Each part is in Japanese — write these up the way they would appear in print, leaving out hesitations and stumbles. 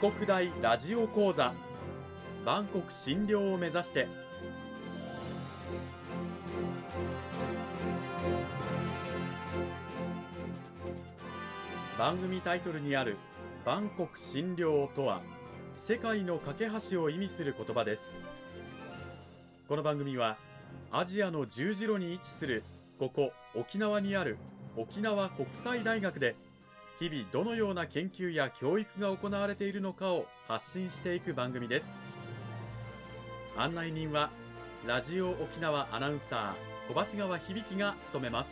帰国大ラジオ講座バンコク診療を目指して。番組タイトルにあるバンコク診療とは世界の架け橋を意味する言葉です。この番組はアジアの十字路に位置するここ沖縄にある沖縄国際大学で日々どのような研究や教育が行われているのかを発信していく番組です。案内人はラジオ沖縄アナウンサー小橋川響が務めます。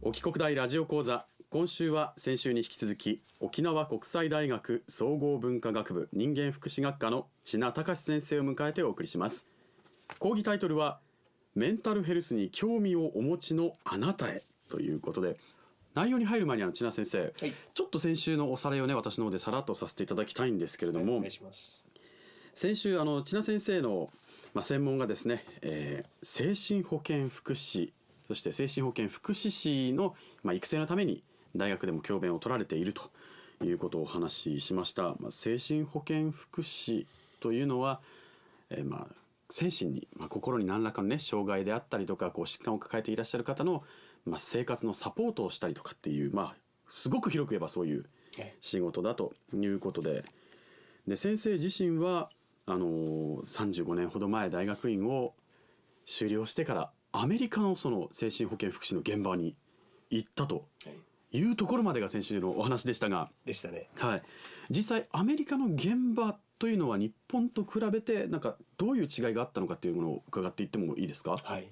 沖国大ラジオ講座、今週は先週に引き続き沖縄国際大学総合文化学部人間福祉学科の千奈隆先生を迎えてお送りします。講義タイトルはメンタルヘルスに興味をお持ちのあなたへということで、内容に入る前に千奈先生、はい、ちょっと先週のおさらいをね、私の方でさらっとさせていただきたいんですけれども、はい、お願いします。先週千奈先生の、専門がですね、精神保健福祉そして精神保健福祉士の育成のために大学でも教鞭を取られているということをお話ししました。精神保健福祉というのは、精神に、心に何らかの、障害であったりとか疾患を抱えていらっしゃる方の、生活のサポートをしたりとかっていう、すごく広く言えばそういう仕事だということで、で先生自身は35年ほど前大学院を修了してからアメリカのその精神保健福祉の現場に行ったというところまでが先週のお話でしたが、でしたね。はい。実際アメリカの現場というのは日本と比べてなんかどういう違いがあったのかというものを伺っていってもいいですか？はい。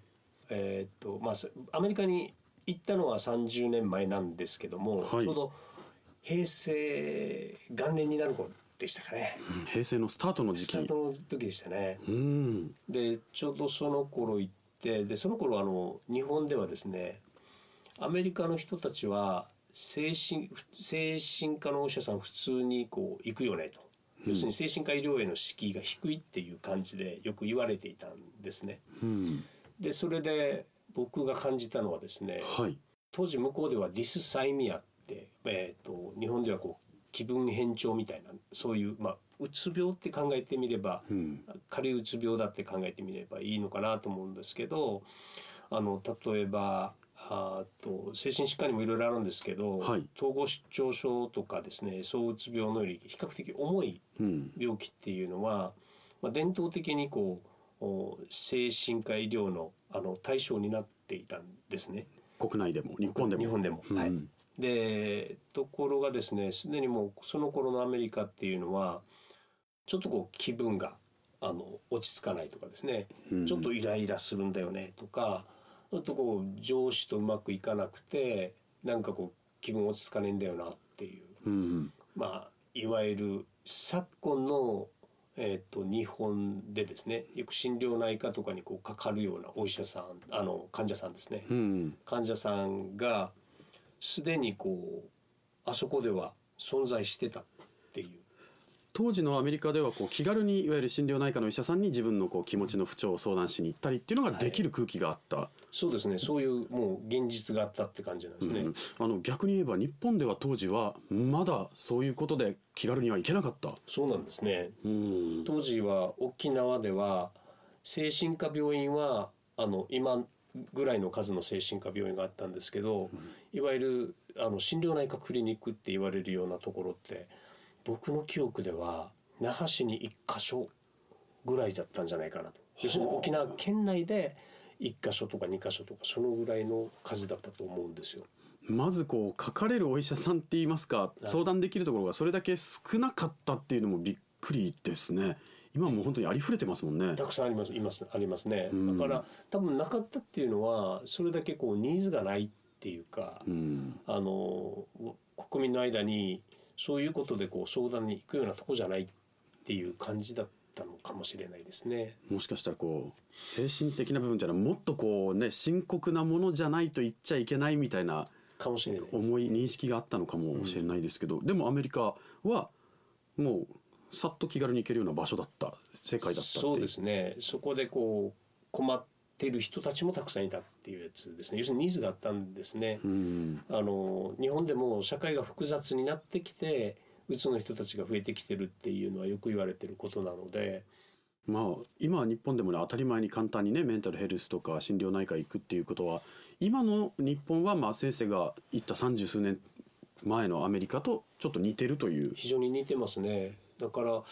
アメリカに行ったのは30年前なんですけども、はい、ちょうど平成元年になる頃でしたかね。平成のスタートの時期。スタートの時でしたね。うん。でちょうどその頃行ってでその頃日本ではですね、アメリカの人たちは精神科のお医者さん普通に行くよねと、要するに精神科医療への敷居が低いっていう感じでよく言われていたんですね、うん、でそれで僕が感じたのはですね、はい、当時向こうではディスサイミアって、日本では気分変調みたいなそういううつ病って考えてみれば、うん、軽いうつ病だって考えてみればいいのかなと思うんですけど、例えば精神疾患にもいろいろあるんですけど、はい、統合失調症とかですね、そううつ病のより比較的重い病気っていうのは、伝統的に精神科医療の、対象になっていたんですね。国内でも日本でも、うん、はい。でところがですね、すでにもうその頃のアメリカっていうのはちょっと気分が落ち着かないとかですね、ちょっとイライラするんだよねとか、ちょっと上司とうまくいかなくてなんか気分落ち着かねえんだよなっていう、うん、いわゆる昨今の、日本でですね、よく心療内科とかにかかるようなお医者さん、患者さんですね、うん、患者さんがすでにあそこでは存在してたっていう。当時のアメリカでは気軽にいわゆる心療内科の医者さんに自分の気持ちの不調を相談しに行ったりっていうのができる空気があった、はい、そうですね、そういうもう現実があったって感じなんですね、うん、逆に言えば日本では当時はまだそういうことで気軽には行けなかった。そうなんですね、うん、当時は沖縄では精神科病院は今ぐらいの数の精神科病院があったんですけど、うん、いわゆる心療内科クリニックって言われるようなところって僕の記憶では那覇市に1カ所ぐらいだったんじゃないかなと。要するに沖縄県内で1カ所とか2カ所とかそのぐらいの数だったと思うんですよ。まずかかれるお医者さんって言いますか、相談できるところがそれだけ少なかったっていうのもびっくりですね。今も本当にありふれてますもんね。たくさんありますね。だから多分なかったっていうのはそれだけニーズがないっていうか、国民の間にそういうことで相談に行くようなとこじゃないっていう感じだったのかもしれないですね。もしかしたら精神的な部分というのはもっと深刻なものじゃないと言っちゃいけないみたいな思い、認識があったのかもしれないですけど、でもアメリカはもうさっと気軽に行けるような場所だった世界だったっていう。そうですね。そこでこう困っている人たちもたくさんいたっていうやつですね。要するにニーズがあったんですね。日本でも社会が複雑になってきてうつの人たちが増えてきてるっていうのはよく言われてることなので、まあ、今は日本でも、ね、当たり前に簡単にねメンタルヘルスとか心療内科行くっていうことは今の日本はまあ先生が言った30数年前のアメリカとちょっと似てるという。非常に似てますね。だから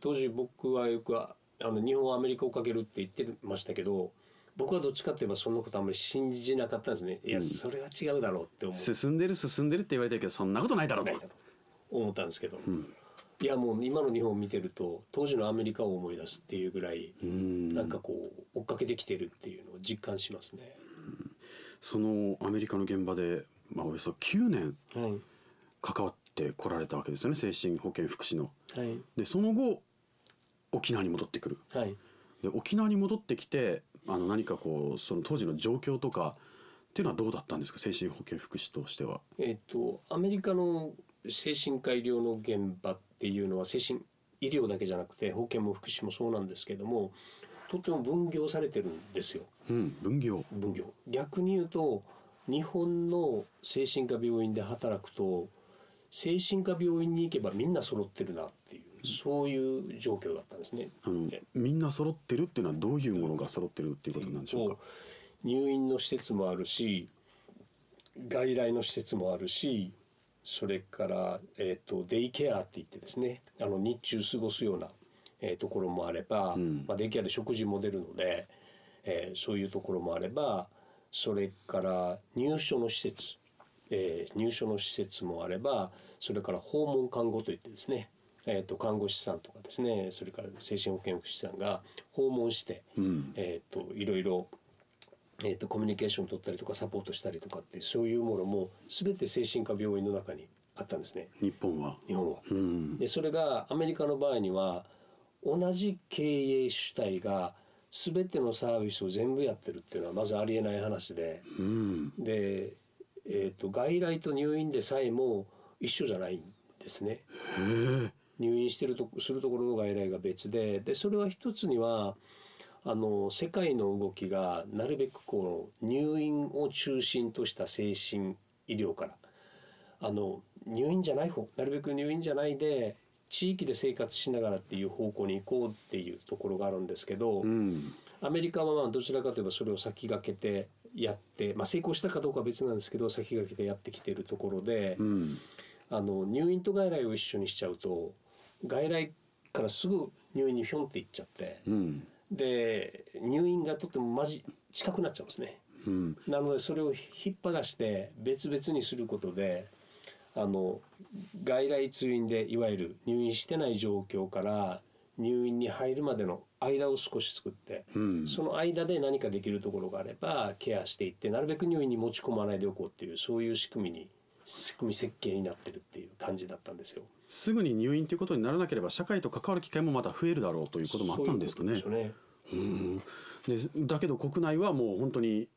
当時僕はよく日本はアメリカをかけるって言ってましたけど、僕はどっちかといえばそんなことあんまり信じなかったんですね。いや、それは違うだろうって思う。進んでるって言われてるけどそんなことないだろうと思ったんですけど、いやもう今の日本を見てると当時のアメリカを思い出すっていうぐらいなんかこう追っかけてきてるっていうのを実感しますね。そのアメリカの現場で、まあ、およそ9年関わってこられたわけですよね、精神保健福祉の、はい、でその後沖縄に戻ってくる、はい、で沖縄に戻ってきて何かこうその当時の状況とかっていうのはどうだったんですか、精神保健福祉としては。アメリカの精神科医療の現場っていうのは精神医療だけじゃなくて保健も福祉もそうなんですけども、とっても分業されてるんですよ、分業。逆に言うと日本の精神科病院で働くと精神科病院に行けばみんな揃ってるなっていう、そういう状況だったんですね。みんな揃ってるっていうのはどういうものが揃ってるっていうことなんでしょうか。入院の施設もあるし外来の施設もあるし、それから、デイケアって言ってですね、日中過ごすような、ところもあれば、まあ、デイケアで食事も出るので、そういうところもあれば、それから入所の施設、もあれば、それから訪問看護といってですね、看護師さんとかですね、それから精神保健福祉さんが訪問して、いろいろコミュニケーション取ったりとかサポートしたりとかってそういうものも全て精神科病院の中にあったんですね、日本は、でそれがアメリカの場合には同じ経営主体が全てのサービスを全部やってるっていうのはまずありえない話で、で、外来と入院でさえも一緒じゃないんですね。入院してるとするところの外来が別で、でそれは一つには世界の動きがなるべくこう入院を中心とした精神医療から入院じゃない方、なるべく入院じゃないで地域で生活しながらっていう方向に行こうっていうところがあるんですけど、アメリカはまあどちらかといえばそれを先駆けてやって、まあ、成功したかどうかは別なんですけど先駆けてやってきてるところで、入院と外来を一緒にしちゃうと外来からすぐ入院にひょんって行っちゃって、で入院がとっても近くなっちゃうんですね、なのでそれを引っ張らして別々にすることで外来通院でいわゆる入院してない状況から入院に入るまでの間を少し作って、その間で何かできるところがあればケアしていってなるべく入院に持ち込まないでおこうっていうそういう仕組み設計になってるっていう感じだったんですよ。すぐに入院ということにならなければ社会と関わる機会もまた増えるだろうということもあったんですかね。そういうことですよね。だけど国内はもう本当に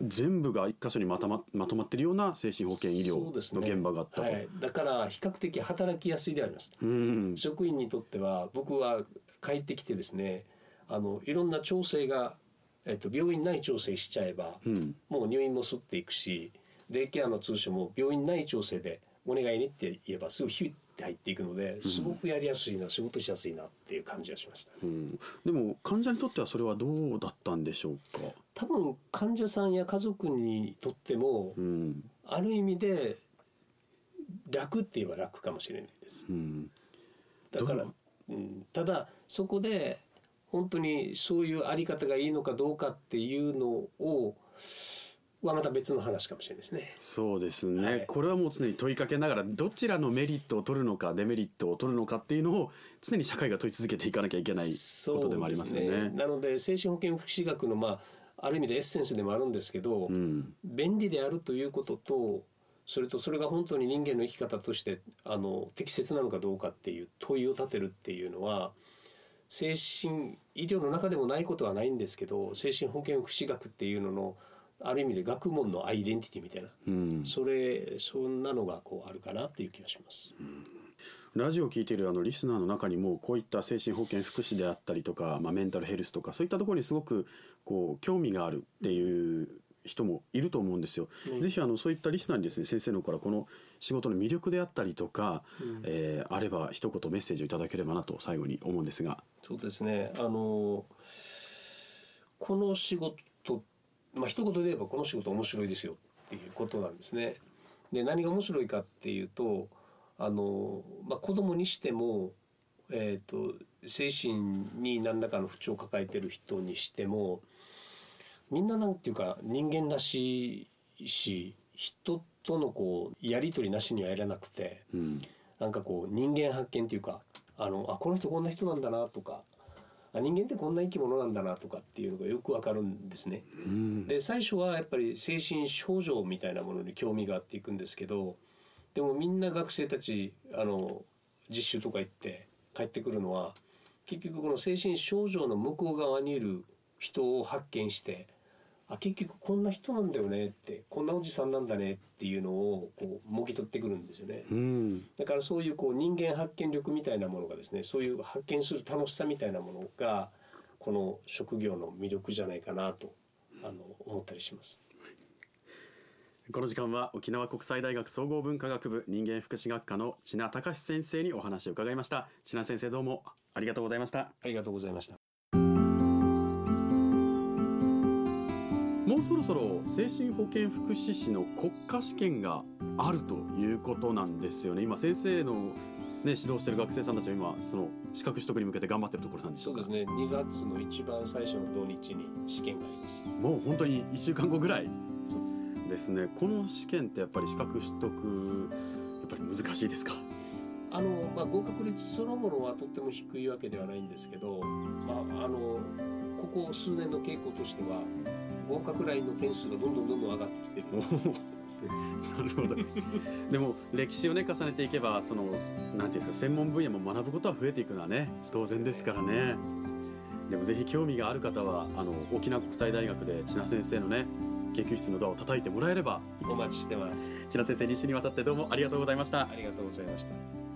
全部が一箇所にまとまっているような精神保健医療の現場があったと、だから比較的働きやすいであります、職員にとっては僕は帰ってきてですねいろんな調整が、病院内調整しちゃえば、もう入院もすっていくしデイケアの通所も病院内調整でお願いねって言えばすぐヒュッて入っていくので、すごくやりやすいな、仕事しやすいなっていう感じがしました、でも患者にとってはそれはどうだったんでしょうか。多分患者さんや家族にとっても、ある意味で楽って言えば楽かもしれないです、だから、ただそこで本当にそういうあり方がいいのかどうかっていうのをはまた別の話かもしれないですね。そうですね、これはもう常に問いかけながらどちらのメリットを取るのかデメリットを取るのかっていうのを常に社会が問い続けていかなきゃいけないことでもありますよね。そうですね。なので精神保健福祉学の、まあ、ある意味でエッセンスでもあるんですけど、便利であるということとそれが本当に人間の生き方として適切なのかどうかっていう問いを立てるっていうのは精神医療の中でもないことはないんですけど、精神保健福祉学っていうののある意味で学問のアイデンティティみたいな、そんなのがこうあるかなっていう気がします、ラジオを聞いているリスナーの中にもこういった精神保健福祉であったりとか、メンタルヘルスとかそういったところにすごくこう興味があるっていう人もいると思うんですよ、うん、ぜひそういったリスナーにですね、先生の方からこの仕事の魅力であったりとか、あれば一言メッセージをいただければなと最後に思うんですが。そうですね、この仕事、一言で言えばこの仕事面白いですよっていうことなんですね。で、何が面白いかっていうと子供にしても、精神に何らかの不調を抱えている人にしてもみんななんていうか人間らしいし、人とのこうやり取りなしにはやらなくて、なんかこう人間発見っていうかこの人こんな人なんだなとか、人間ってこんな生き物なんだなとかっていうのがよくわかるんですね、で、最初はやっぱり精神症状みたいなものに興味があっていくんですけど、でもみんな学生たち実習とか行って帰ってくるのは結局この精神症状の向こう側にいる人を発見して、結局こんな人なんだよねって、こんなおじさんなんだねっていうのをこうもぎ取ってくるんですよね、だからそういう、人間発見力みたいなものがですね、そういう発見する楽しさみたいなものがこの職業の魅力じゃないかなと思ったりします。この時間は沖縄国際大学総合文化学部人間福祉学科の知名隆先生にお話を伺いました。知名先生、どうもありがとうございました。ありがとうございました。もうそろそろ精神保健福祉士の国家試験があるということなんですよね。今先生の、指導している学生さんたちは今その資格取得に向けて頑張っているところなんでしょうか。そうですね、2月の一番最初の土日に試験があります。もう本当に1週間後ぐらいですね。この試験ってやっぱり資格取得やっぱり難しいですか。合格率そのものはとっても低いわけではないんですけど、ここ数年の傾向としては合格ラインの点数がどんどん上がってきてるです、ね、なるほどでも歴史をね、重ねていけばなんていうんですか、専門分野も学ぶことは増えていくのはね、当然ですからね。でもぜひ興味がある方は沖縄国際大学で知名先生のね、研究室のドアを叩いてもらえれば。お待ちしてます。知名先生、2週にわたってどうもありがとうございました。ありがとうございました。